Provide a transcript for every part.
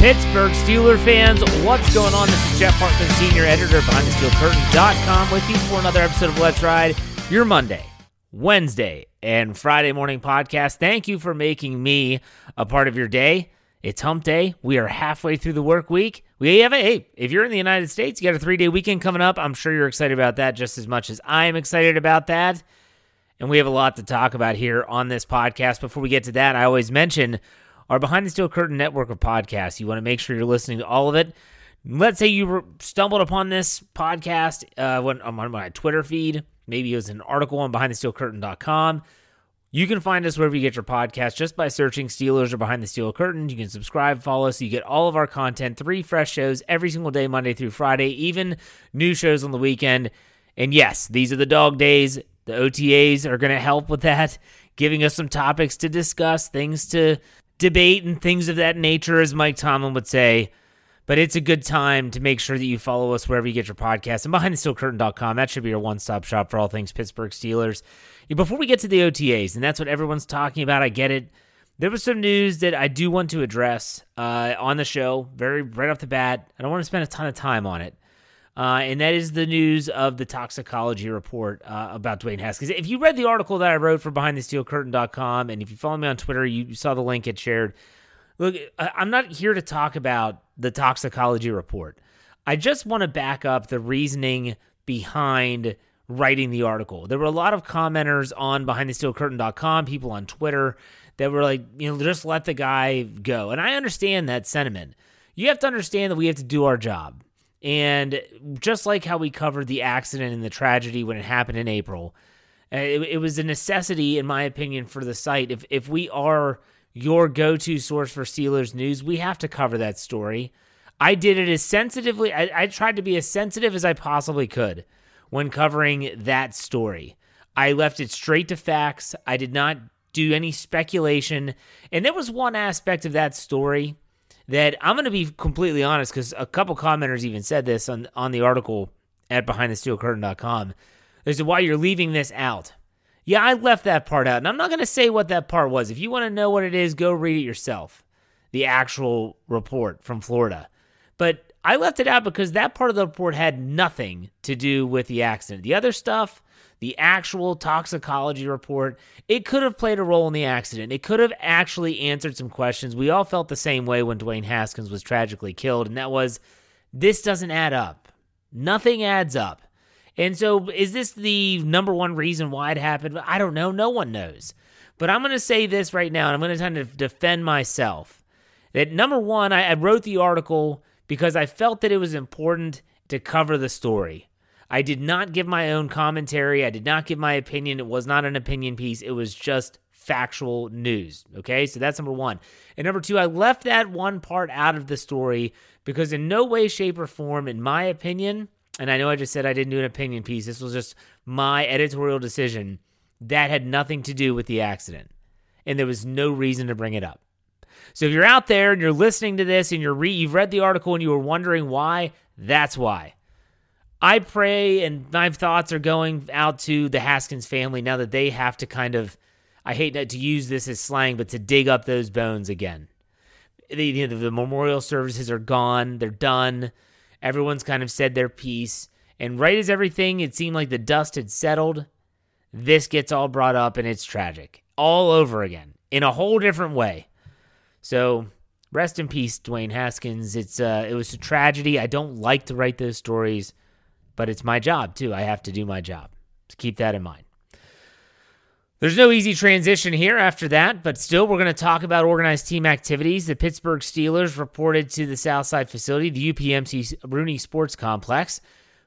Pittsburgh Steelers fans, what's going on? This is Jeff Hartman, Senior Editor of BehindTheSteelCurtain.com, with you for another episode of Let's Ride, your Monday, Wednesday, and Friday morning podcast. Thank you for making me a part of your day. It's hump day. We are halfway through the work week. Hey, if you're in the United States, you got a 3-day weekend coming up. I'm sure you're excited about that just as much as I am excited about that. And we have a lot to talk about here on this podcast. Before we get to that, I always mention our Behind the Steel Curtain network of podcasts. You want to make sure you're listening to all of it. Let's say you stumbled upon this podcast on my Twitter feed. Maybe it was an article on BehindTheSteelCurtain.com. You can find us wherever you get your podcast just by searching Steelers or Behind the Steel Curtain. You can subscribe, follow us. So you get all of our content, 3 fresh shows every single day, Monday through Friday, even new shows on the weekend. And yes, these are the dog days. The OTAs are going to help with that, giving us some topics to discuss, things to debate and things of that nature, as Mike Tomlin would say. But it's a good time to make sure that you follow us wherever you get your podcast. And BehindTheSteelCurtain.com, that should be your one-stop shop for all things Pittsburgh Steelers. Before we get to the OTAs, and that's what everyone's talking about, I get it. There was some news that I do want to address on the show, right off the bat. I don't want to spend a ton of time on it. And that is the news of the toxicology report about Dwayne Haskins. If you read the article that I wrote for BehindTheSteelCurtain.com, and if you follow me on Twitter, you saw the link it shared. Look, I'm not here to talk about the toxicology report. I just want to back up the reasoning behind writing the article. There were a lot of commenters on BehindTheSteelCurtain.com, people on Twitter, that were like, just let the guy go. And I understand that sentiment. You have to understand that we have to do our job. And just like how we covered the accident and the tragedy when it happened in April, it was a necessity, in my opinion, for the site. If we are your go-to source for Steelers news, we have to cover that story. I did it as sensitively. I tried to be as sensitive as I possibly could when covering that story. I left it straight to facts. I did not do any speculation. And there was one aspect of that story that I'm going to be completely honest, because a couple commenters even said this on the article at BehindTheSteelCurtain.com. They said, why you're leaving this out. Yeah, I left that part out, and I'm not going to say what that part was. If you want to know what it is, go read it yourself, the actual report from Florida. But I left it out because that part of the report had nothing to do with the accident. The other stuff, the actual toxicology report, it could have played a role in the accident. It could have actually answered some questions. We all felt the same way when Dwayne Haskins was tragically killed, and that was, this doesn't add up. Nothing adds up. And so is this the number one reason why it happened? I don't know. No one knows. But I'm going to say this right now, and I'm going to kind of defend myself. That number one, I wrote the article because I felt that it was important to cover the story. I did not give my own commentary. I did not give my opinion. It was not an opinion piece. It was just factual news. Okay, so that's number one. And number two, I left that one part out of the story because in no way, shape, or form, in my opinion, and I know I just said I didn't do an opinion piece, this was just my editorial decision, that had nothing to do with the accident. And there was no reason to bring it up. So if you're out there and you're listening to this and you've read the article and you were wondering why, that's why. I pray, and my thoughts are going out to the Haskins family now that they have to kind of, I hate to use this as slang, but to dig up those bones again. The memorial services are gone. They're done. Everyone's kind of said their piece. And right as everything, it seemed like the dust had settled, this gets all brought up, and it's tragic. All over again, in a whole different way. So, rest in peace, Dwayne Haskins. It was a tragedy. I don't like to write those stories, but it's my job, too. I have to do my job. So keep that in mind. There's no easy transition here after that, but still we're going to talk about organized team activities. The Pittsburgh Steelers reported to the Southside facility, the UPMC Rooney Sports Complex,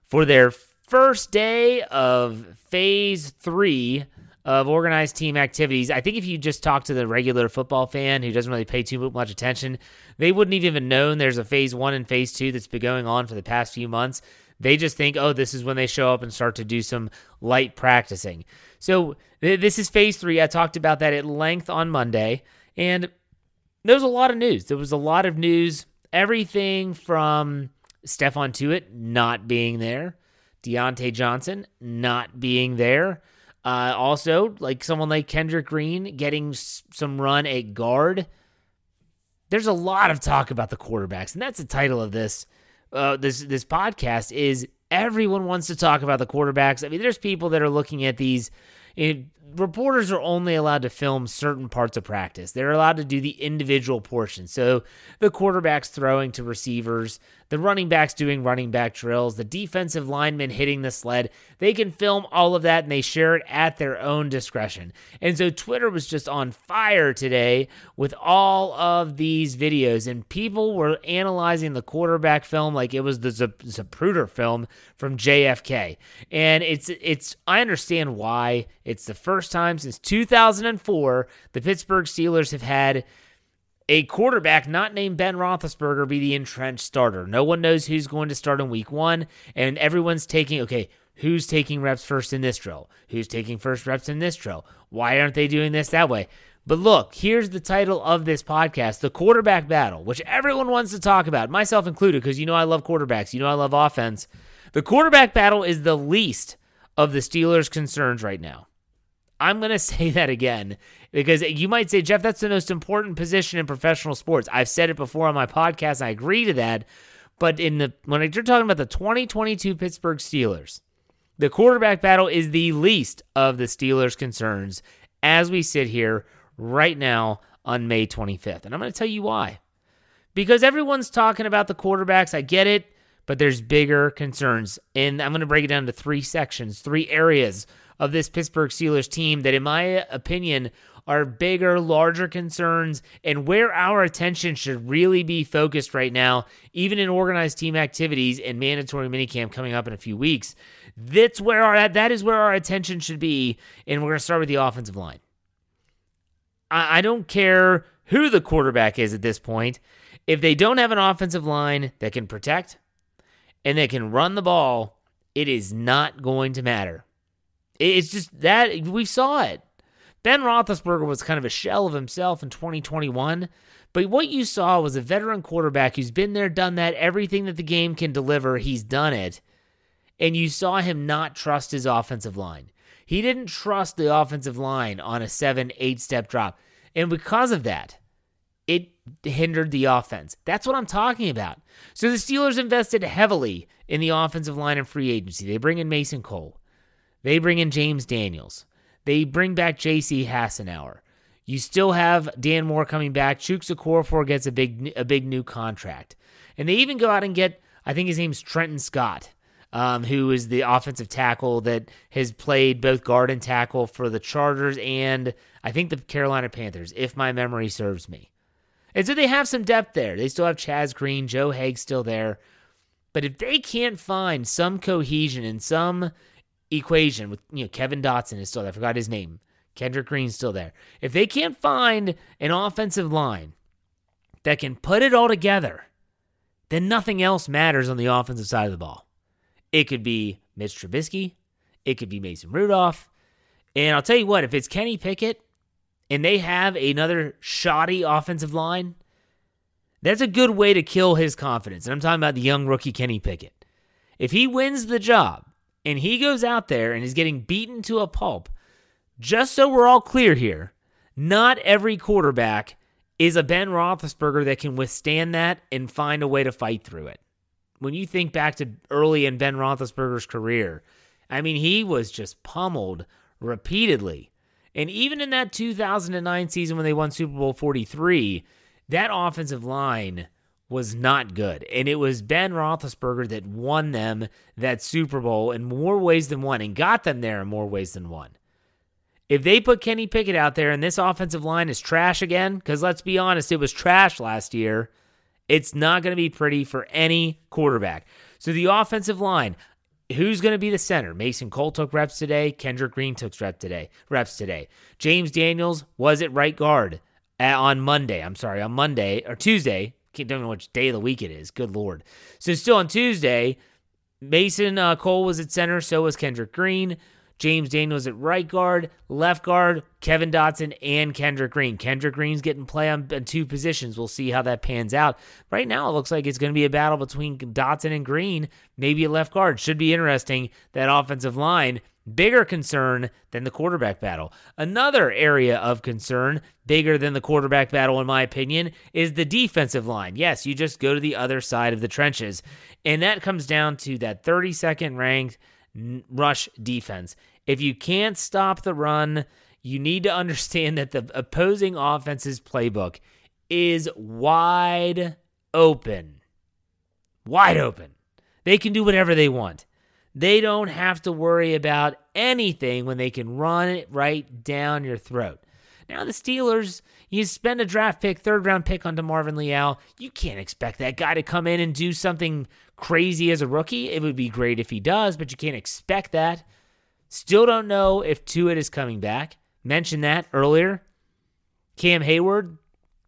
for their first day of Phase 3 of organized team activities. I think if you just talk to the regular football fan who doesn't really pay too much attention, they wouldn't even know there's a Phase 1 and Phase 2 that's been going on for the past few months. They just think, oh, this is when they show up and start to do some light practicing. So this is Phase 3. I talked about that at length on Monday, and there was a lot of news. There was a lot of news, everything from Stephon Tuitt not being there, Deontay Johnson not being there, also like someone like Kendrick Green getting some run at guard. There's a lot of talk about the quarterbacks, and that's the title of this this podcast is everyone wants to talk about the quarterbacks. I mean, there's people that are looking at these. Reporters are only allowed to film certain parts of practice. They're allowed to do the individual portion. So the quarterbacks throwing to receivers, the running backs doing running back drills, the defensive linemen hitting the sled. They can film all of that, and they share it at their own discretion. And so Twitter was just on fire today with all of these videos, and people were analyzing the quarterback film like it was the Zapruder film from JFK. And it's I understand why. It's the first time since 2004 the Pittsburgh Steelers have had a quarterback not named Ben Roethlisberger be the entrenched starter. No one knows who's going to start in week one, and everyone's taking, okay, who's taking reps first in this drill? Who's taking first reps in this drill? Why aren't they doing this that way? But look, here's the title of this podcast, The Quarterback Battle, which everyone wants to talk about, myself included, because you know I love quarterbacks, you know I love offense. The quarterback battle is the least of the Steelers' concerns right now. I'm going to say that again because you might say, Jeff, that's the most important position in professional sports. I've said it before on my podcast. I agree to that. But when you're talking about the 2022 Pittsburgh Steelers, the quarterback battle is the least of the Steelers' concerns as we sit here right now on May 25th. And I'm going to tell you why. Because everyone's talking about the quarterbacks. I get it, but there's bigger concerns. And I'm going to break it down into three sections, three areas of this Pittsburgh Steelers team that, in my opinion, are bigger, larger concerns and where our attention should really be focused right now, even in organized team activities and mandatory minicamp coming up in a few weeks. That is where our attention should be, and we're going to start with the offensive line. I don't care who the quarterback is at this point. If they don't have an offensive line that can protect and that can run the ball, it is not going to matter. It's just that we saw it. Ben Roethlisberger was kind of a shell of himself in 2021, but what you saw was a veteran quarterback who's been there, done that, everything that the game can deliver, he's done it, and you saw him not trust his offensive line. He didn't trust the offensive line on a 7-8 step drop, and because of that, it hindered the offense. That's what I'm talking about. So the Steelers invested heavily in the offensive line and free agency. They bring in Mason Cole. They bring in James Daniels. They bring back J.C. Hassenauer. You still have Dan Moore coming back. Chukwuma Okorafor gets a big new contract. And they even go out and get, I think his name's Trenton Scott, who is the offensive tackle that has played both guard and tackle for the Chargers and I think the Carolina Panthers, if my memory serves me. And so they have some depth there. They still have Chaz Green, Joe Haig still there. But if they can't find some cohesion and some equation with, Kevin Dotson is still there. I forgot his name. Kendrick Green's still there. If they can't find an offensive line that can put it all together, then nothing else matters on the offensive side of the ball. It could be Mitch Trubisky. It could be Mason Rudolph. And I'll tell you what, if it's Kenny Pickett and they have another shoddy offensive line, that's a good way to kill his confidence. And I'm talking about the young rookie Kenny Pickett. If he wins the job and he goes out there and is getting beaten to a pulp, just so we're all clear here, not every quarterback is a Ben Roethlisberger that can withstand that and find a way to fight through it. When you think back to early in Ben Roethlisberger's career, I mean, he was just pummeled repeatedly. And even in that 2009 season when they won Super Bowl 43, that offensive line was not good. And it was Ben Roethlisberger that won them that Super Bowl in more ways than one and got them there in more ways than one. If they put Kenny Pickett out there and this offensive line is trash again, because let's be honest, it was trash last year, it's not going to be pretty for any quarterback. So the offensive line, who's going to be the center? Mason Cole took reps today. Kendrick Green took reps today. James Daniels was at right guard on Tuesday. Don't know which day of the week it is. Good Lord. So still on Tuesday, Mason Cole was at center. So was Kendrick Green. James Daniels at right guard, left guard, Kevin Dotson, and Kendrick Green. Kendrick Green's getting play on two positions. We'll see how that pans out. Right now, it looks like it's going to be a battle between Dotson and Green, maybe a left guard. Should be interesting. That offensive line, bigger concern than the quarterback battle. Another area of concern, bigger than the quarterback battle, in my opinion, is the defensive line. Yes, you just go to the other side of the trenches. And that comes down to that 32nd ranked rush defense. If you can't stop the run, you need to understand that the opposing offense's playbook is wide open. Wide open. They can do whatever they want. They don't have to worry about anything when they can run it right down your throat. Now the Steelers, you spend a draft pick, third-round pick on DeMarvin Leal. You can't expect that guy to come in and do something crazy as a rookie. It would be great if he does, but you can't expect that. Still don't know if Tuitt is coming back. Mentioned that earlier. Cam Hayward,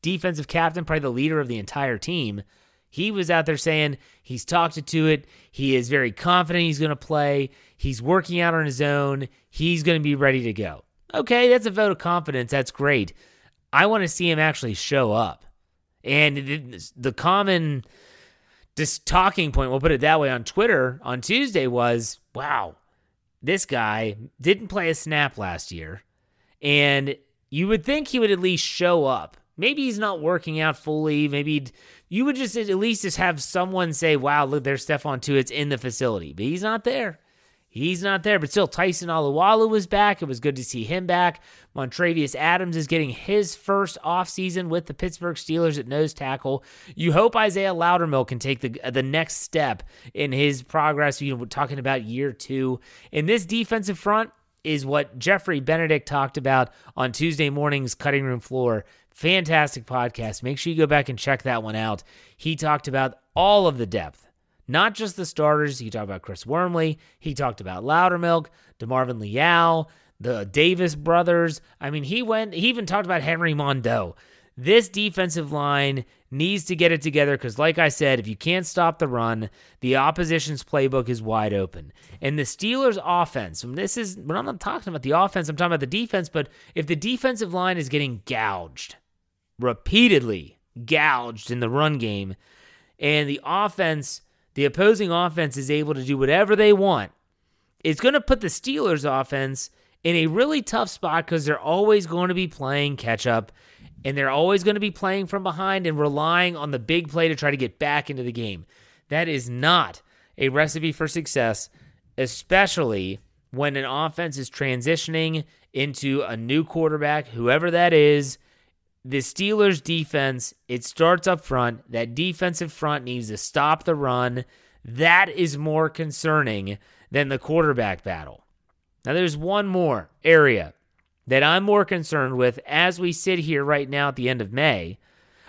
defensive captain, probably the leader of the entire team. He was out there saying he's talked to Tuitt. He is very confident he's going to play. He's working out on his own. He's going to be ready to go. Okay, that's a vote of confidence. That's great. I want to see him actually show up. And the common talking point, we'll put it that way, on Twitter on Tuesday was, wow, this guy didn't play a snap last year. And you would think he would at least show up. Maybe he's not working out fully. Maybe you would just at least just have someone say, wow, look, there's Stephon Tuitt in the facility. But he's not there. He's not there, but still, Tyson Alualu was back. It was good to see him back. Montravius Adams is getting his first offseason with the Pittsburgh Steelers at nose tackle. You hope Isaiah Loudermilk can take the next step in his progress. We're talking about year two. And this defensive front is what Jeffrey Benedict talked about on Tuesday morning's Cutting Room Floor. Fantastic podcast. Make sure you go back and check that one out. He talked about all of the depth. Not just the starters. He talked about Chris Wormley. He talked about Loudermilk, DeMarvin Leal, the Davis brothers. I mean, he even talked about Henry Mondeau. This defensive line needs to get it together because, like I said, if you can't stop the run, the opposition's playbook is wide open. And the Steelers' offense, and when I'm not talking about the offense, I'm talking about the defense, but if the defensive line is getting repeatedly gouged in the run game, and the opposing offense is able to do whatever they want, it's going to put the Steelers offense in a really tough spot because they're always going to be playing catch up. and they're always going to be playing from behind and relying on the big play to try to get back into the game. That is not a recipe for success, especially when an offense is transitioning into a new quarterback, whoever that is. The Steelers' defense, it starts up front. That defensive front needs to stop the run. That is more concerning than the quarterback battle. Now, there's one more area that I'm more concerned with as we sit here right now at the end of May.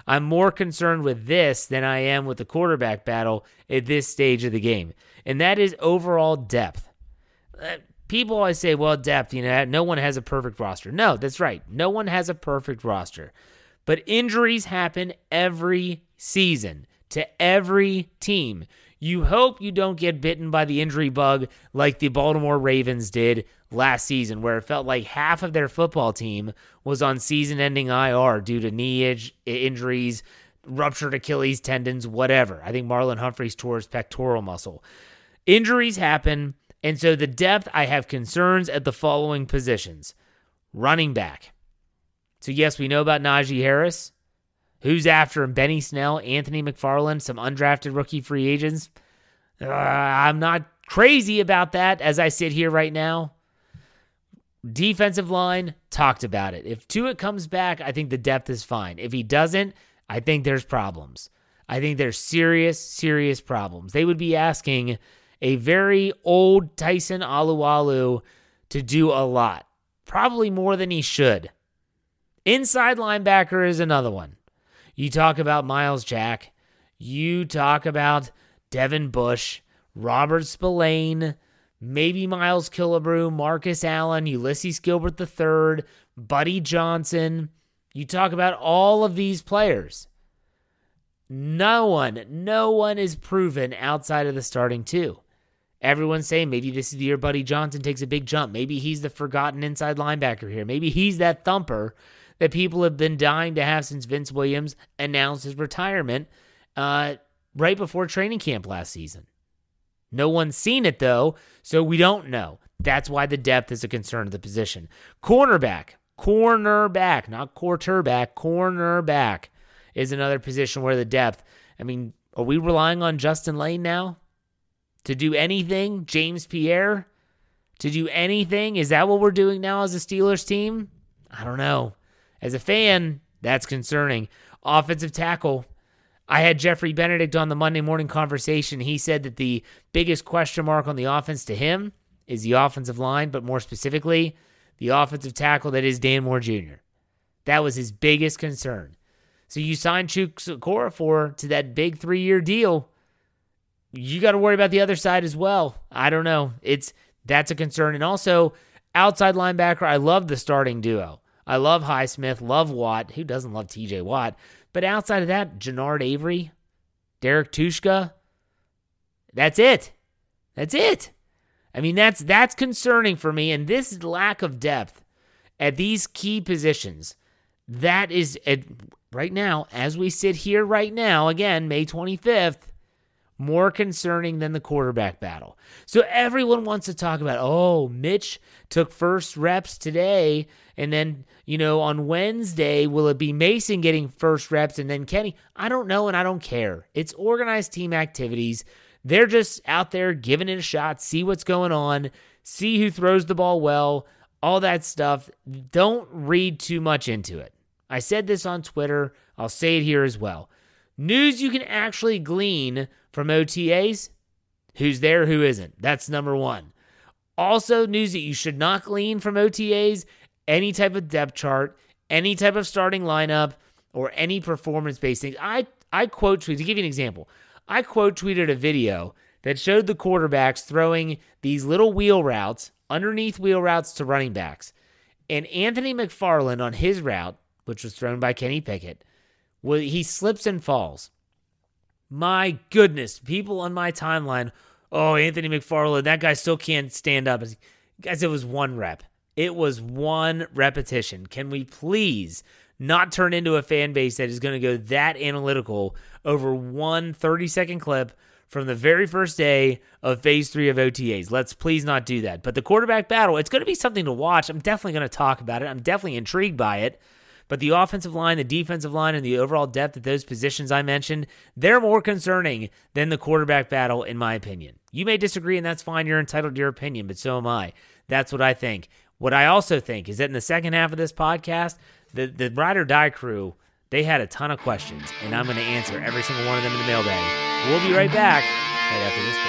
I'm more concerned with this than I am with the quarterback battle at this stage of the game, and that is overall depth. People always say, well, depth, you know, no one has a perfect roster. No, that's right. No one has a perfect roster. But injuries happen every season to every team. You hope you don't get bitten by the injury bug like the Baltimore Ravens did last season, where it felt like half of their football team was on season-ending IR due to knee injuries, ruptured Achilles tendons, whatever. I think Marlon Humphreys tore his pectoral muscle. Injuries happen. And so the depth, I have concerns at the following positions. Running back. So yes, we know about Najee Harris. Who's after him? Benny Snell, Anthony McFarland, some undrafted rookie free agents. I'm not crazy about that as I sit here right now. Defensive line, talked about it. If Tuitt comes back, I think the depth is fine. If he doesn't, I think there's problems. I think there's serious, serious problems. They would be asking a very old Tyson Alualu to do a lot, probably more than he should. Inside linebacker is another one. You talk about Miles Jack. You talk about Devin Bush, Robert Spillane, maybe Miles Killebrew, Marcus Allen, Ulysses Gilbert III, Buddy Johnson. You talk about all of these players. No one is proven outside of the starting two. Everyone's saying maybe this is the year Buddy Johnson takes a big jump. Maybe he's the forgotten inside linebacker here. Maybe he's that thumper that people have been dying to have since Vince Williams announced his retirement right before training camp last season. No one's seen it, though, so we don't know. That's why the depth is a concern of the position. Cornerback, not quarterback, cornerback is another position where the depth, I mean, are we relying on Justin Lane now to do anything? James Pierre to do anything? Is that what we're doing now as a Steelers team? I don't know. As a fan, that's concerning. Offensive tackle. I had Jeffrey Benedict on the Monday morning conversation. He said that the biggest question mark on the offense to him is the offensive line, but more specifically, the offensive tackle that is Dan Moore Jr. That was his biggest concern. So you sign Chukwuma Okorafor to that big 3-year deal. You got to worry about the other side as well. I don't know. That's a concern. And also, outside linebacker, I love the starting duo. I love Highsmith, love Watt. Who doesn't love TJ Watt? But outside of that, Jannard Avery, Derek Tuschka, that's it. I mean, that's concerning for me. And this lack of depth at these key positions, that is, right now, as we sit here right now, again, May 25th, more concerning than the quarterback battle. So everyone wants to talk about, oh, Mitch took first reps today, and then, you know, on Wednesday, will it be Mason getting first reps and then Kenny? I don't know, and I don't care. It's organized team activities. They're just out there giving it a shot, see what's going on, see who throws the ball well, all that stuff. Don't read too much into it. I said this on Twitter. I'll say it here as well. News you can actually glean from OTAs, who's there, who isn't. That's number one. Also, news that you should not glean from OTAs, any type of depth chart, any type of starting lineup, or any performance-based things. I quote tweeted, to give you an example, I quote tweeted a video that showed the quarterbacks throwing these little wheel routes, underneath wheel routes to running backs. And Anthony McFarland on his route, which was thrown by Kenny Pickett, well, he slips and falls. My goodness, people on my timeline, oh, Anthony McFarland, that guy still can't stand up. Guys, it was one rep. It was one repetition. Can we please not turn into a fan base that is going to go that analytical over one 30-second clip from the very first day of Phase 3 of OTAs? Let's please not do that. But the quarterback battle, it's going to be something to watch. I'm definitely going to talk about it. I'm definitely intrigued by it. But the offensive line, the defensive line, and the overall depth at those positions I mentioned, they're more concerning than the quarterback battle, in my opinion. You may disagree, and that's fine. You're entitled to your opinion, but so am I. That's what I think. What I also think is that in the second half of this podcast, the ride or die crew, they had a ton of questions, and I'm going to answer every single one of them in the mailbag. We'll be right back right after this break.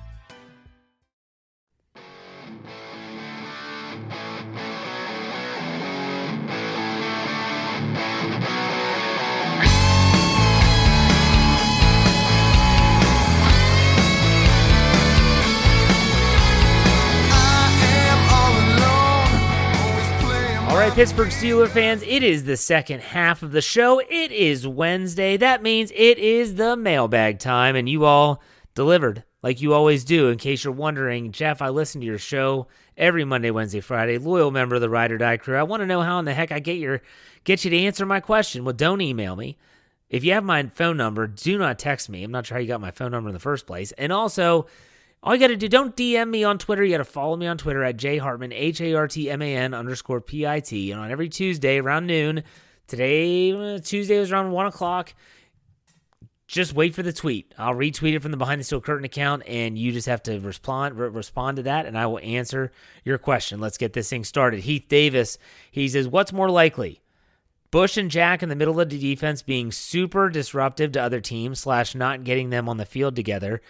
All right, Pittsburgh Steelers fans, it is the second half of the show. It is Wednesday. That means it is the mailbag time, and you all delivered like you always do. In case you're wondering, Jeff, I listen to your show every Monday, Wednesday, Friday. Loyal member of the Ride or Die crew. I want to know how in the heck I get you to answer my question. Well, don't email me. If you have my phone number, do not text me. I'm not sure how you got my phone number in the first place. And also, all you got to do, don't DM me on Twitter. You got to follow me on Twitter at jhartman, HARTMAN_PIT. And on every Tuesday around noon, Tuesday was around 1 o'clock, just wait for the tweet. I'll retweet it from the Behind the Steel Curtain account, and you just have to respond to that, and I will answer your question. Let's get this thing started. Heath Davis, he says, what's more likely? Bush and Jack in the middle of the defense being super disruptive to other teams / not getting them on the field together,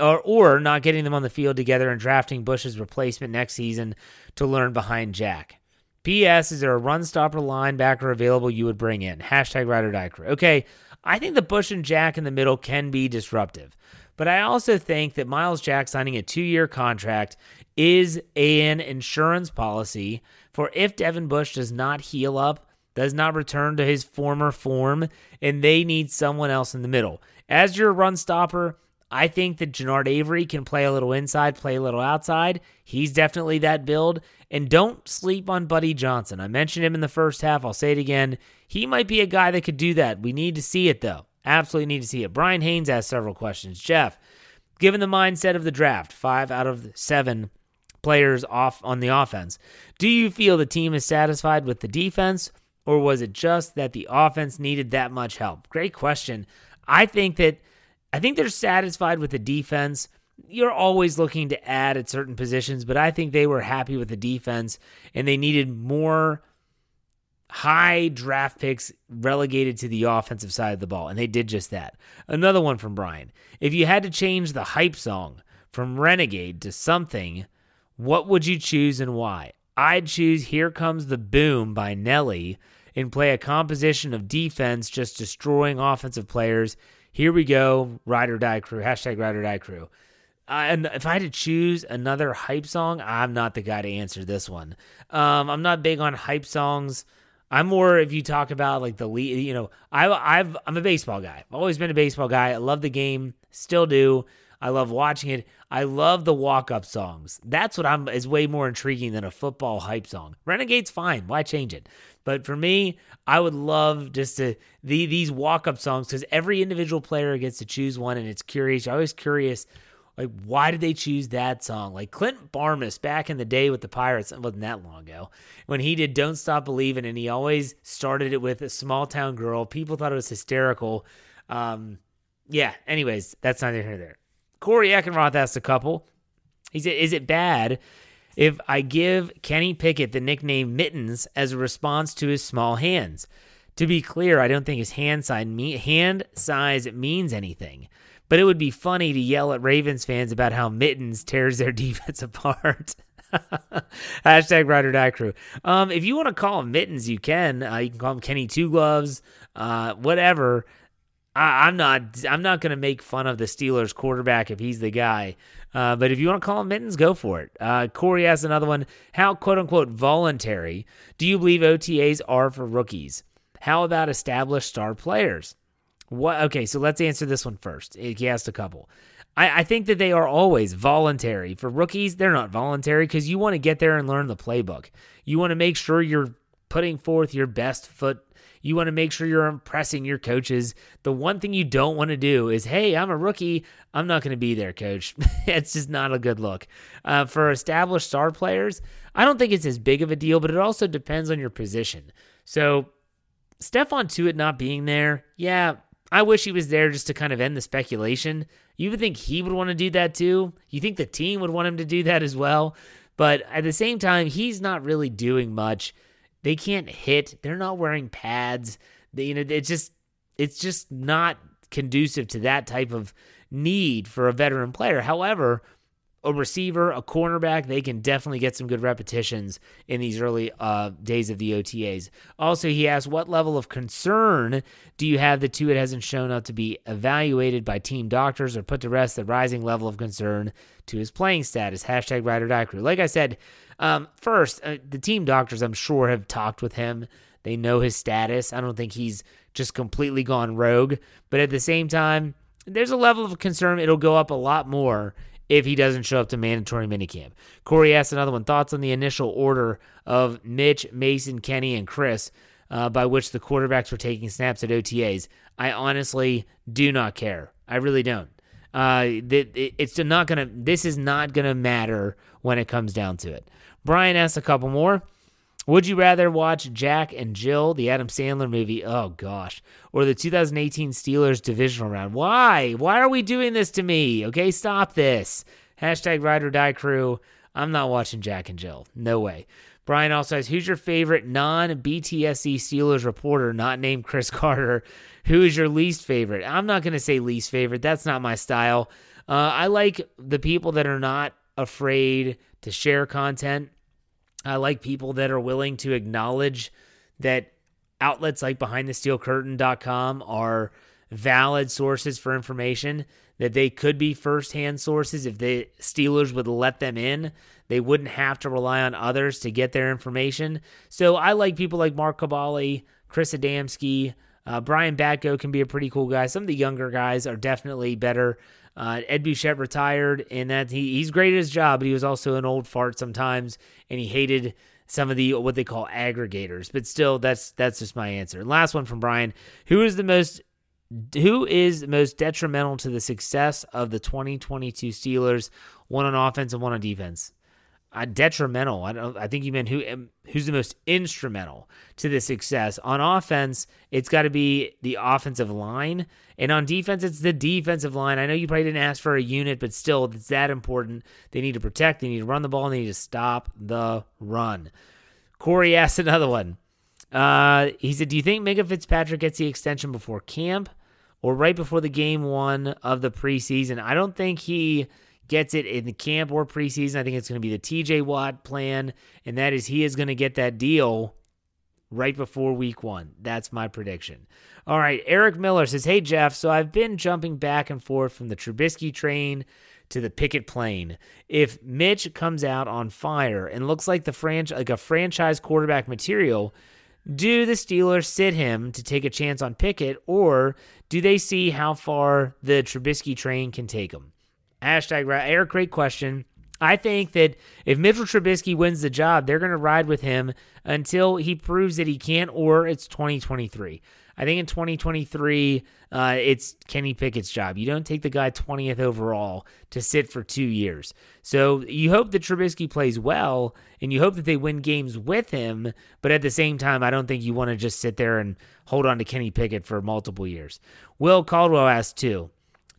or not getting them on the field together and drafting Bush's replacement next season to learn behind Jack. P.S. Is there a run-stopper linebacker available you would bring in? # Ride or Die Crew. Okay, I think the Bush and Jack in the middle can be disruptive, but I also think that Miles Jack signing a 2-year contract is an insurance policy for if Devin Bush does not heal up, does not return to his former form, and they need someone else in the middle. As your run-stopper, I think that Jannard Avery can play a little inside, play a little outside. He's definitely that build. And don't sleep on Buddy Johnson. I mentioned him in the first half. I'll say it again. He might be a guy that could do that. We need to see it, though. Absolutely need to see it. Brian Haynes asked several questions. Jeff, given the mindset of the draft, 5 out of 7 players off on the offense, do you feel the team is satisfied with the defense, or was it just that the offense needed that much help? Great question. I think they're satisfied with the defense. You're always looking to add at certain positions, but I think they were happy with the defense, and they needed more high draft picks relegated to the offensive side of the ball, and they did just that. Another one from Brian. If you had to change the hype song from Renegade to something, what would you choose and why? I'd choose Here Comes the Boom by Nelly and play a composition of defense just destroying offensive players. Here we go, Ride or Die Crew, # Ride or Die Crew. And if I had to choose another hype song, I'm not the guy to answer this one. I'm not big on hype songs. I'm more, if you talk about like the lead, you know, I'm a baseball guy. I've always been a baseball guy. I love the game, still do. I love watching it. I love the walk-up songs. That's what is way more intriguing than a football hype song. Renegade's fine. Why change it? But for me, I would love just these walk-up songs, because every individual player gets to choose one, and it's curious. You're always curious, like, why did they choose that song? Like Clint Barmus back in the day with the Pirates, it wasn't that long ago, when he did Don't Stop Believin', and he always started it with a small town girl. People thought it was hysterical. Anyways, that's neither here nor there. Corey Eckenroth asked a couple. He said, is it bad if I give Kenny Pickett the nickname Mittens as a response to his small hands? To be clear, I don't think his hand size means anything, but it would be funny to yell at Ravens fans about how Mittens tears their defense apart. # Ride or Die Crew. If you want to call him Mittens, you can. You can call him Kenny Two Gloves, whatever. I'm not going to make fun of the Steelers quarterback if he's the guy. But if you want to call him mittens, go for it. Corey asked another one. How, quote-unquote, voluntary do you believe OTAs are for rookies? How about established star players? What? Okay, so let's answer this one first. He asked a couple. I think that they are always voluntary. For rookies, they're not voluntary because you want to get there and learn the playbook. You want to make sure you're putting forth your best foot. You want to make sure you're impressing your coaches. The one thing you don't want to do is, hey, I'm a rookie. I'm not going to be there, coach. It's just not a good look. For established star players, I don't think it's as big of a deal, but it also depends on your position. So Stephon Tuitt not being there, yeah, I wish he was there just to kind of end the speculation. You would think he would want to do that too. You think the team would want him to do that as well. But at the same time, he's not really doing much. They can't hit. They're not wearing pads. It's just not conducive to that type of need for a veteran player. However, a receiver, a cornerback, they can definitely get some good repetitions in these early days of the OTAs. Also, he asked, what level of concern do you have that Tuitt hasn't shown up to be evaluated by team doctors or put to rest the rising level of concern to his playing status? Hashtag ride or die crew. Like I said, first, the team doctors, I'm sure, have talked with him. They know his status. I don't think he's just completely gone rogue. But at the same time, there's a level of concern. It'll go up a lot more if he doesn't show up to mandatory minicamp. Corey asked another one, thoughts on the initial order of Mitch, Mason, Kenny, and Chris by which the quarterbacks were taking snaps at OTAs. I honestly do not care. I really don't. This is not going to matter when it comes down to it. Brian asked a couple more. Would you rather watch Jack and Jill, the Adam Sandler movie, oh gosh, or the 2018 Steelers divisional round? Why? Why are we doing this to me? Okay, stop this. Hashtag ride or die crew. I'm not watching Jack and Jill. No way. Brian also asks, who's your favorite non-BTSC Steelers reporter, not named Chris Carter? Who is your least favorite? I'm not going to say least favorite. That's not my style. I like the people that are not afraid to share content. I like people that are willing to acknowledge that outlets like BehindTheSteelCurtain.com are valid sources for information, that they could be firsthand sources. If the Steelers would let them in, they wouldn't have to rely on others to get their information. So I like people like Mark Cabali, Chris Adamski, Brian Batko can be a pretty cool guy. Some of the younger guys are definitely better. Ed Bouchette retired, and that he's great at his job, but he was also an old fart sometimes, and he hated some of the what they call aggregators. But still, that's just my answer. And last one from Brian: Who is the most detrimental to the success of the 2022 Steelers? One on offense and one on defense. Detrimental. I think you meant who's the most instrumental to the success. On offense, it's got to be the offensive line. And on defense, it's the defensive line. I know you probably didn't ask for a unit, but still, it's that important. They need to protect, they need to run the ball, and they need to stop the run. Corey asked another one. He said, do you think Minka Fitzpatrick gets the extension before camp or right before the game one of the preseason? I don't think he gets it in the camp or preseason. I think it's going to be the TJ Watt plan, and that is he is going to get that deal right before week one. That's my prediction. All right, Eric Miller says, hey, Jeff, so I've been jumping back and forth from the Trubisky train to the Pickett plane. If Mitch comes out on fire and looks like a franchise quarterback material, do the Steelers sit him to take a chance on Pickett, or do they see how far the Trubisky train can take him? Hashtag Eric, great question. I think that if Mitchell Trubisky wins the job, they're going to ride with him until he proves that he can, or it's 2023. I think in 2023, it's Kenny Pickett's job. You don't take the guy 20th overall to sit for 2 years. So you hope that Trubisky plays well, and you hope that they win games with him, but at the same time, I don't think you want to just sit there and hold on to Kenny Pickett for multiple years. Will Caldwell asked too.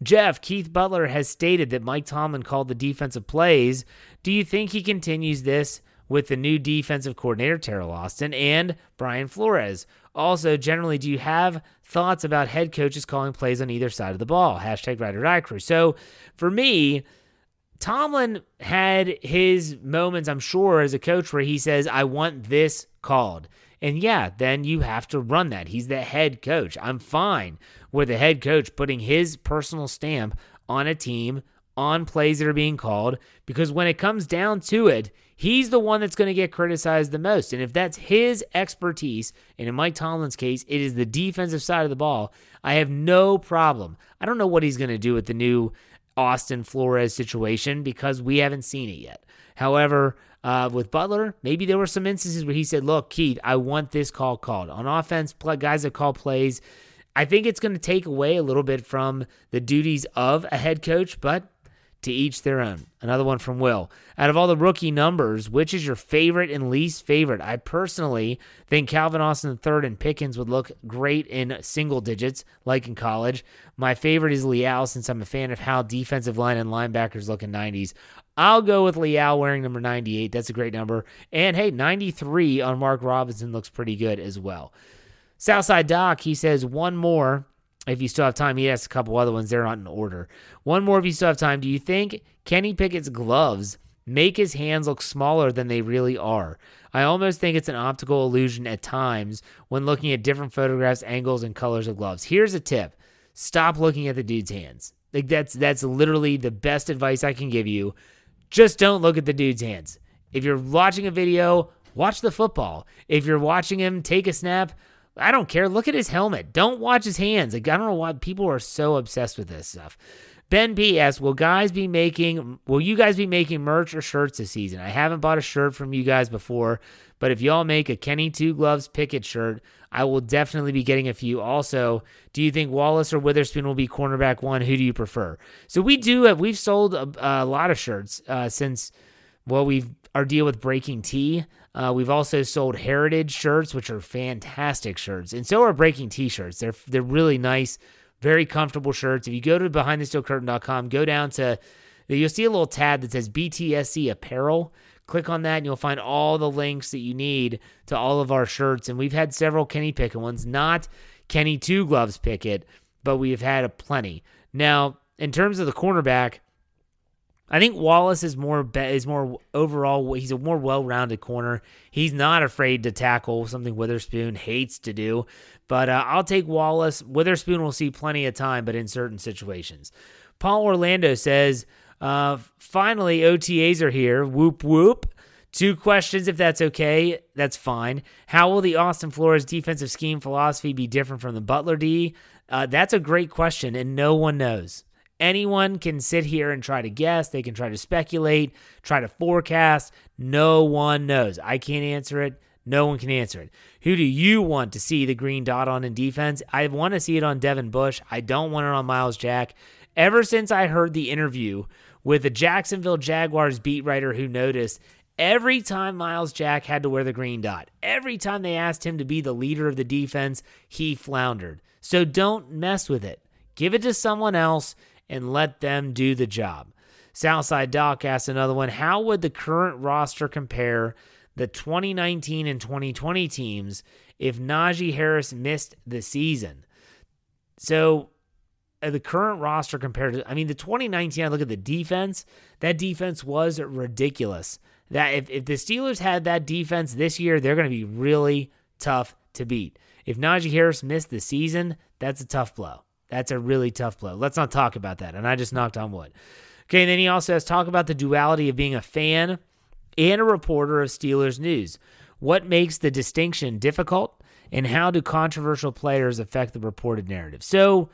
Jeff, Keith Butler has stated that Mike Tomlin called the defensive plays. Do you think he continues this with the new defensive coordinator, Terrell Austin, and Brian Flores? Also, generally, do you have thoughts about head coaches calling plays on either side of the ball? Hashtag ride or die crew. So for me, Tomlin had his moments, I'm sure, as a coach where he says, I want this called. And yeah, then you have to run that. He's the head coach. I'm fine with the head coach putting his personal stamp on a team, on plays that are being called, because when it comes down to it, he's the one that's going to get criticized the most. And if that's his expertise, and in Mike Tomlin's case, it is the defensive side of the ball, I have no problem. I don't know what he's going to do with the new Austin Flores situation because we haven't seen it yet. However, with Butler, maybe there were some instances where he said, look, Keith, I want this call called. On offense, guys that call plays, I think it's going to take away a little bit from the duties of a head coach, but to each their own. Another one from Will. Out of all the rookie numbers, which is your favorite and least favorite? I personally think Calvin Austin III and Pickens would look great in single digits, like in college. My favorite is Leal, since I'm a fan of how defensive line and linebackers look in 90s. I'll go with Leal wearing number 98. That's a great number. And hey, 93 on Mark Robinson looks pretty good as well. Southside Doc, he says, one more. If you still have time, he asked a couple other ones. They're not in order. One more if you still have time. Do you think Kenny Pickett's gloves make his hands look smaller than they really are? I almost think it's an optical illusion at times when looking at different photographs, angles, and colors of gloves. Here's a tip. Stop looking at the dude's hands. Like that's literally the best advice I can give you. Just don't look at the dude's hands. If you're watching a video, watch the football. If you're watching him take a snap, I don't care. Look at his helmet. Don't watch his hands. Like, I don't know why people are so obsessed with this stuff. Ben B asks, will you guys be making merch or shirts this season? I haven't bought a shirt from you guys before, but if y'all make a Kenny Two Gloves Pickett shirt, I will definitely be getting a few. Also, do you think Wallace or Witherspoon will be cornerback one? Who do you prefer? So we've sold a lot of shirts since, our deal with Breaking Tea. We've also sold Heritage shirts, which are fantastic shirts. And so are Breaking Tea shirts. They're really nice, very comfortable shirts. If you go to BehindTheSteelCurtain.com, go down to, you'll see a little tab that says BTSC Apparel. Click on that and you'll find all the links that you need to all of our shirts. And we've had several Kenny Pickett ones, not Kenny Two Gloves Pickett, but we've had a plenty. Now, in terms of the cornerback, I think Wallace is more overall. He's a more well-rounded corner. He's not afraid to tackle, something Witherspoon hates to do. But I'll take Wallace. Witherspoon will see plenty of time, but in certain situations. Paul Orlando says, finally, OTAs are here. Whoop, whoop. Two questions, if that's okay. That's fine. How will the Austin Flores defensive scheme philosophy be different from the Butler D? That's a great question, and no one knows. Anyone can sit here and try to guess. They can try to speculate, try to forecast. No one knows. I can't answer it. No one can answer it. Who do you want to see the green dot on in defense? I want to see it on Devin Bush. I don't want it on Miles Jack. Ever since I heard the interview with the Jacksonville Jaguars beat writer who noticed every time Miles Jack had to wear the green dot, every time they asked him to be the leader of the defense, he floundered. So don't mess with it. Give it to someone else and let them do the job. Southside Doc asked another one. How would the current roster compare the 2019 and 2020 teams if Najee Harris missed the season? So the current roster compared to, the 2019, I look at the defense. That defense was ridiculous. That if the Steelers had that defense this year, they're going to be really tough to beat. If Najee Harris missed the season, that's a tough blow. That's a really tough blow. Let's not talk about that. And I just knocked on wood. Okay, and then he also has talk about the duality of being a fan and a reporter of Steelers news. What makes the distinction difficult, and how do controversial players affect the reported narrative? So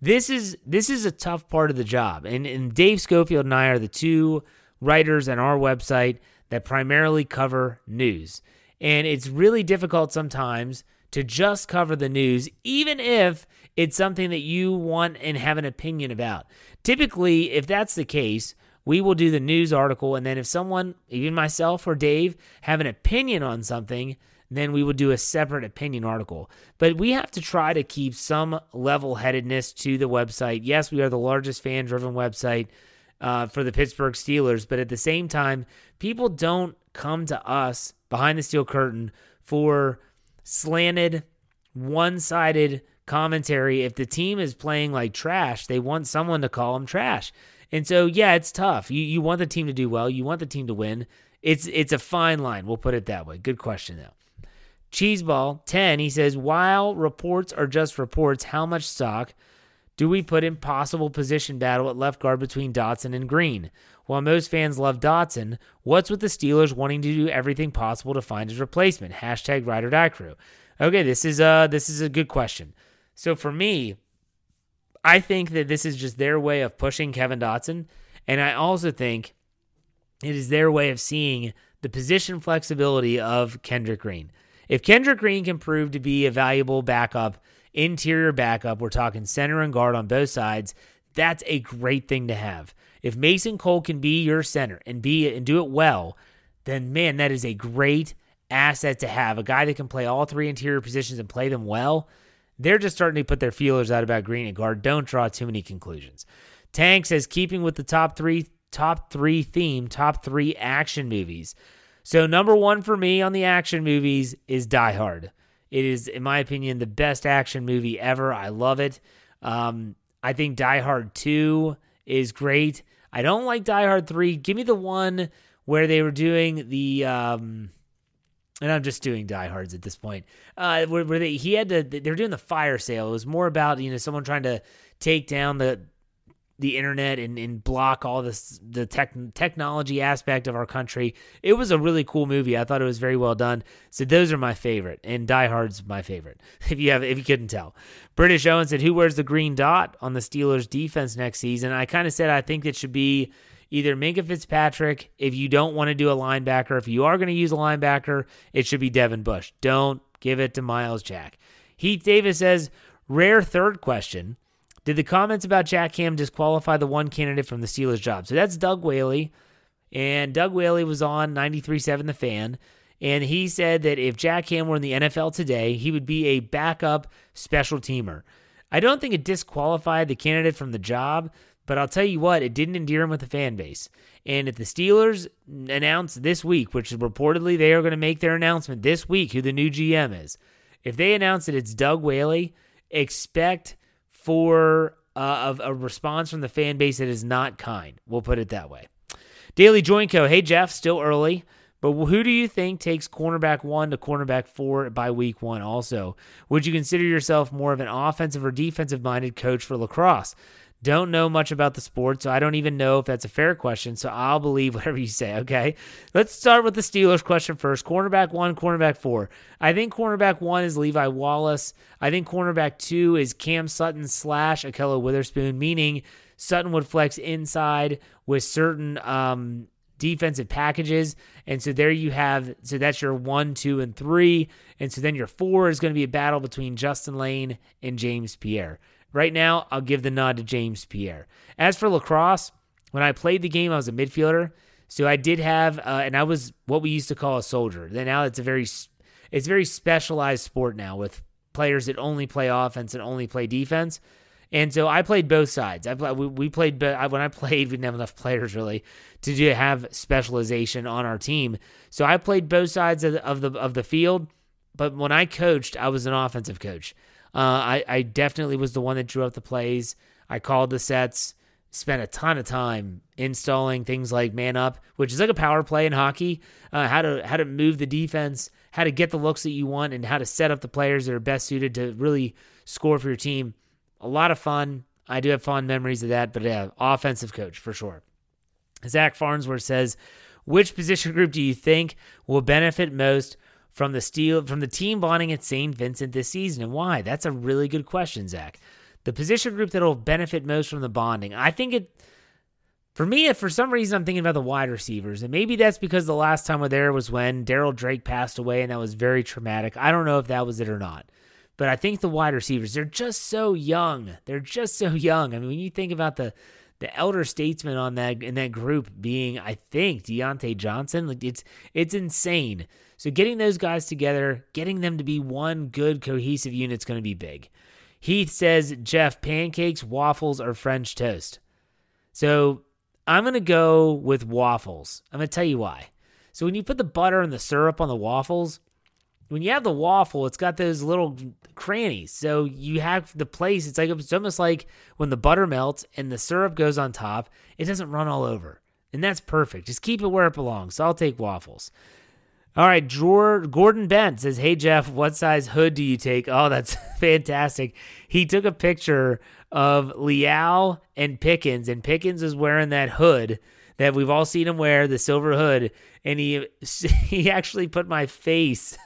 this is a tough part of the job. And Dave Schofield and I are the two writers on our website that primarily cover news. And it's really difficult sometimes to just cover the news, even if it's something that you want and have an opinion about. Typically, if that's the case, we will do the news article, and then if someone, even myself or Dave, have an opinion on something, then we will do a separate opinion article. But we have to try to keep some level-headedness to the website. Yes, we are the largest fan-driven website for the Pittsburgh Steelers, but at the same time, people don't come to us behind the steel curtain for slanted, one-sided commentary. If the team is playing like trash, they want someone to call them trash. And so, yeah, it's tough. You want the team to do well. You want the team to win. It's a fine line. We'll put it that way. Good question, though. Cheeseball 10, he says, while reports are just reports, how much stock do we put in possible position battle at left guard between Dotson and Green? While most fans love Dotson, what's with the Steelers wanting to do everything possible to find his replacement? Hashtag ride or die crew. Okay, this is a good question. So for me, I think that this is just their way of pushing Kevin Dotson, and I also think it is their way of seeing the position flexibility of Kendrick Green. If Kendrick Green can prove to be a valuable backup, interior backup, we're talking center and guard on both sides, that's a great thing to have. If Mason Cole can be your center and do it well, then, man, that is a great asset to have. A guy that can play all three interior positions and play them well. They're just starting to put their feelers out about Green and guard. Don't draw too many conclusions. Tank says, keeping with the top three theme, top three action movies. So number one for me on the action movies is Die Hard. It is, in my opinion, the best action movie ever. I love it. I think Die Hard 2 is great. I don't like Die Hard 3. Give me the one where they were doing the... and I'm just doing Die Hards at this point. They were doing the fire sale. It was more about, someone trying to take down the internet and block all this, the technology aspect of our country. It was a really cool movie. I thought it was very well done. So those are my favorite, and Die Hard's my favorite. If you couldn't tell, British Owen said, "Who wears the green dot on the Steelers defense next season?" I kind of said I think it should be either Minkah Fitzpatrick, if you don't want to do a linebacker. If you are going to use a linebacker, it should be Devin Bush. Don't give it to Miles Jack. Heath Davis says, rare third question. Did the comments about Jack Ham disqualify the one candidate from the Steelers job? So that's Doug Whaley. And Doug Whaley was on 93.7 The Fan. And he said that if Jack Ham were in the NFL today, he would be a backup special teamer. I don't think it disqualified the candidate from the job, but I'll tell you what, it didn't endear him with the fan base. And if the Steelers announce this week, which is reportedly they are going to make their announcement this week, who the new GM is, if they announce that it's Doug Whaley, expect for a response from the fan base that is not kind. We'll put it that way. Daily Joinco, hey, Jeff, still early, but who do you think takes cornerback 1 to cornerback 4 by week 1 also? Would you consider yourself more of an offensive or defensive-minded coach for lacrosse? Don't know much about the sport, so I don't even know if that's a fair question, so I'll believe whatever you say, okay? Let's start with the Steelers question first. Cornerback 1, cornerback 4. I think cornerback 1 is Levi Wallace. I think cornerback 2 is Cam Sutton / Ahkello Witherspoon, meaning Sutton would flex inside with certain defensive packages, and so there you have, so that's your 1, 2, and 3, and so then your 4 is going to be a battle between Justin Lane and James Pierre. Right now, I'll give the nod to James Pierre. As for lacrosse, when I played the game, I was a midfielder, so I did have, and I was what we used to call a soldier. Now it's a very specialized sport now with players that only play offense and only play defense, and so I played both sides. When I played, we didn't have enough players really to have specialization on our team, so I played both sides of the field. But when I coached, I was an offensive coach. I definitely was the one that drew up the plays. I called the sets, spent a ton of time installing things like man up, which is like a power play in hockey, how to move the defense, how to get the looks that you want, and how to set up the players that are best suited to really score for your team. A lot of fun. I do have fond memories of that, but yeah, offensive coach for sure. Zach Farnsworth says, which position group do you think will benefit most from the team bonding at St. Vincent this season, and why? That's a really good question, Zach. The position group that'll benefit most from the bonding, I think for some reason, I'm thinking about the wide receivers, and maybe that's because the last time we're there was when Daryl Drake passed away, and that was very traumatic. I don't know if that was it or not, but I think the wide receivers, they're just so young. I mean, when you think about the elder statesman in that group being, I think, Deontay Johnson, like it's insane. So getting those guys together, getting them to be one good cohesive unit is going to be big. Heath says, Jeff, pancakes, waffles, or French toast? So I'm going to go with waffles. I'm going to tell you why. So when you put the butter and the syrup on the waffles, when you have the waffle, it's got those little crannies. So you have the place. It's almost like when the butter melts and the syrup goes on top, it doesn't run all over. And that's perfect. Just keep it where it belongs. So I'll take waffles. All right, Gordon Bent says, hey, Jeff, what size hood do you take? Oh, that's fantastic. He took a picture of Leal and Pickens is wearing that hood that we've all seen him wear, the silver hood, and he actually put my face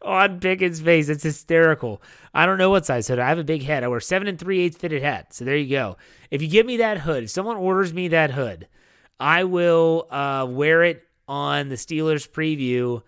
on Pickens' face. It's hysterical. I don't know what size hood. I have a big head. I wear 7 3/8 fitted hat, so there you go. If you give me that hood, if someone orders me that hood, I will wear it on the Steelers preview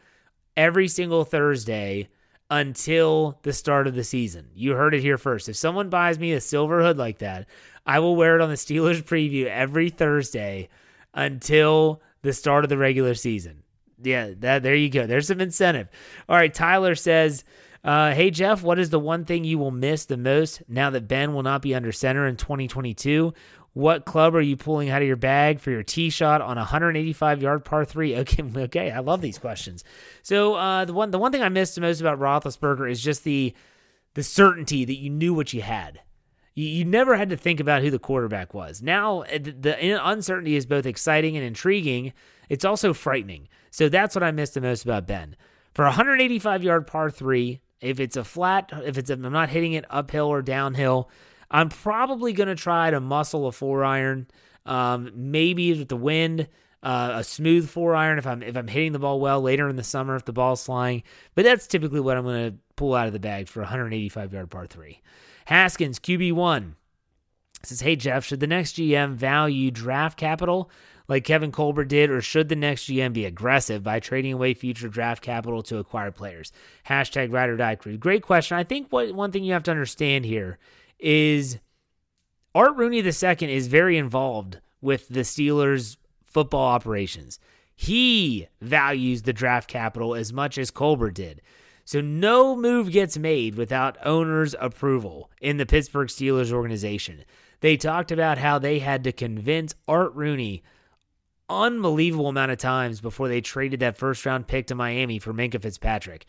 every single Thursday until the start of the season. You heard it here first. If someone buys me a silver hood like that, I will wear it on the Steelers preview every Thursday until the start of the regular season. Yeah, there you go. There's some incentive. All right, Tyler says, hey, Jeff, what is the one thing you will miss the most now that Ben will not be under center in 2022? What club are you pulling out of your bag for your tee shot on a 185-yard par 3? Okay, I love these questions. So the one thing I missed the most about Roethlisberger is just the certainty that you knew what you had. You never had to think about who the quarterback was. Now, the uncertainty is both exciting and intriguing. It's also frightening. So that's what I missed the most about Ben. For a 185-yard par 3, if it's a flat, I'm not hitting it uphill or downhill, I'm probably going to try to muscle a 4-iron, maybe with the wind, a smooth 4-iron if I'm hitting the ball well later in the summer if the ball's flying. But that's typically what I'm going to pull out of the bag for a 185-yard par 3. Haskins, QB1, says, hey, Jeff, should the next GM value draft capital like Kevin Colbert did, or should the next GM be aggressive by trading away future draft capital to acquire players? Hashtag ride or die crew. Great question. I think one thing you have to understand here is Art Rooney II is very involved with the Steelers' football operations. He values the draft capital as much as Colbert did. So no move gets made without owner's approval in the Pittsburgh Steelers organization. They talked about how they had to convince Art Rooney unbelievable amount of times before they traded that first-round pick to Miami for Minkah Fitzpatrick.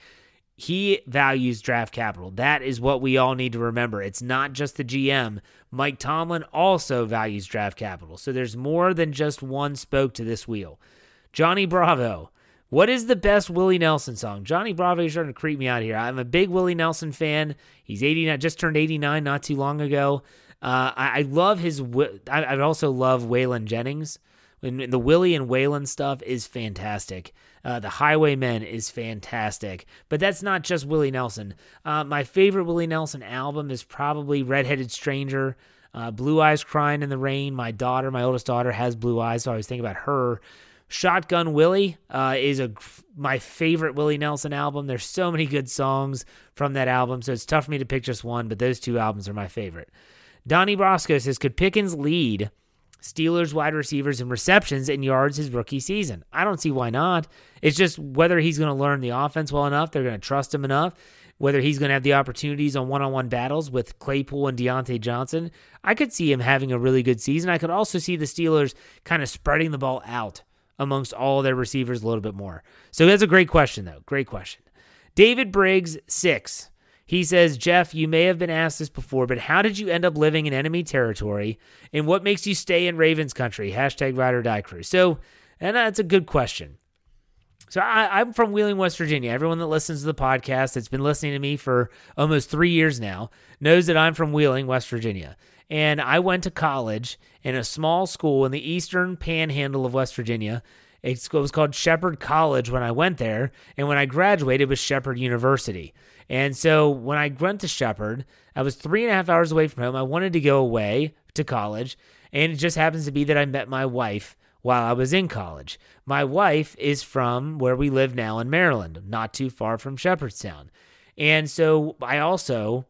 He values draft capital. That is what we all need to remember. It's not just the GM. Mike Tomlin also values draft capital. So there's more than just one spoke to this wheel. Johnny Bravo. What is the best Willie Nelson song? Johnny Bravo is starting to creep me out here. I'm a big Willie Nelson fan. He's 89, just turned 89 not too long ago. I love his. I also love Waylon Jennings. And the Willie and Waylon stuff is fantastic. The Highwaymen is fantastic. But that's not just Willie Nelson. My favorite Willie Nelson album is probably Redheaded Stranger. Blue Eyes Crying in the Rain. My oldest daughter, has blue eyes, so I always think about her. Shotgun Willie is my favorite Willie Nelson album. There's so many good songs from that album, so it's tough for me to pick just one, but those two albums are my favorite. Donnie Brasco says, could Pickens lead Steelers wide receivers in receptions and yards his rookie season? I don't see why not. It's just whether he's going to learn the offense well enough, they're going to trust him enough, whether he's going to have the opportunities on one-on-one battles with Claypool and Deontay Johnson. I could see him having a really good season. I could also see the Steelers kind of spreading the ball out amongst all their receivers a little bit more. So that's a great question, though. Great question. David Briggs, 6. He says, Jeff, you may have been asked this before, but how did you end up living in enemy territory, and what makes you stay in Ravens country? Hashtag ride or die crew. So, and that's a good question. So I'm from Wheeling, West Virginia. Everyone that listens to the podcast that's been listening to me for almost 3 years now knows that I'm from Wheeling, West Virginia. And I went to college in a small school in the eastern panhandle of West Virginia. It was called Shepherd College when I went there, and when I graduated, it was Shepherd University. And so when I went to Shepherd, I was 3.5 hours away from home. I wanted to go away to college, and it just happens to be that I met my wife while I was in college. My wife is from where we live now in Maryland, not too far from Shepherdstown. And so I also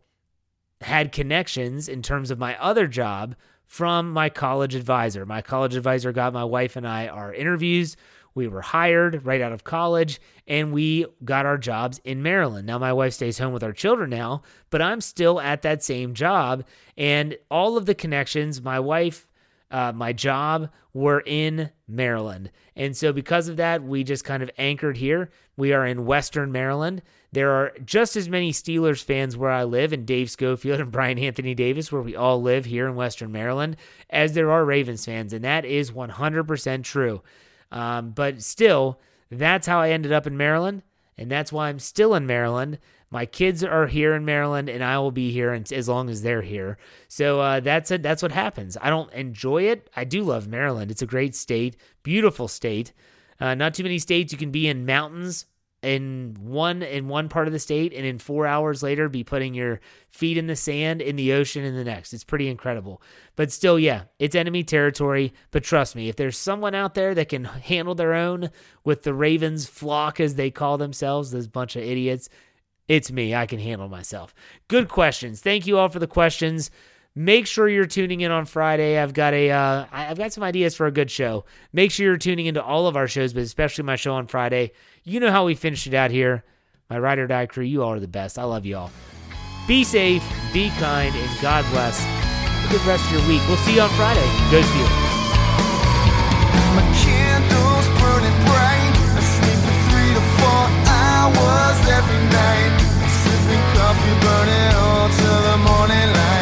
had connections in terms of my other job from my college advisor. My college advisor got my wife and I our interviews. We were hired right out of college, and we got our jobs in Maryland. Now, my wife stays home with our children now, but I'm still at that same job. And all of the connections, my wife, my job, were in Maryland. And so because of that, we just kind of anchored here. We are in Western Maryland. There are just as many Steelers fans where I live, and Dave Schofield and Brian Anthony Davis, where we all live here in Western Maryland, as there are Ravens fans, and that is 100% true. But still, That's how I ended up in Maryland, and that's why I'm still in Maryland. My kids are here in Maryland, and I will be here as long as they're here. So that's it. That's what happens. I don't enjoy it. I do love Maryland. It's a great state, beautiful state. Not too many states you can be in mountains in one part of the state, and in 4 hours later be putting your feet in the sand in the ocean in the next. It's pretty incredible. But still, yeah, it's enemy territory. But trust me, if there's someone out there that can handle their own with the Ravens flock, as they call themselves, those bunch of idiots, it's me. I can handle myself. Good questions. Thank you all for the questions. Make sure you're tuning in on Friday. I've got some ideas for a good show. Make sure you're tuning into all of our shows, but especially my show on Friday. You know how we finish it out here. My ride or die crew, you all are the best. I love you all. Be safe, be kind, and God bless. Have a good rest of your week. We'll see you on Friday. Go Steelers. My candle's burning bright. I sleep for 3 to 4 hours every night. I'm sipping coffee, burning all till the morning light.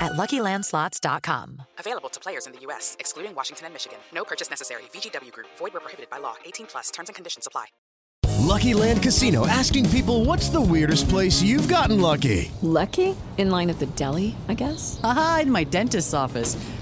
at LuckyLandSlots.com. Available to players in the U.S., excluding Washington and Michigan. No purchase necessary. VGW Group. Void where prohibited by law. 18+. Terms and conditions apply. Lucky Land Casino, asking people, what's the weirdest place you've gotten lucky? Lucky? In line at the deli, I guess? Aha, in my dentist's office.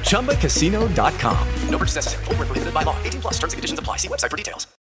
ChumbaCasino.com. No purchase necessary. Void where prohibited by law. 18+. Terms and conditions apply. See website for details.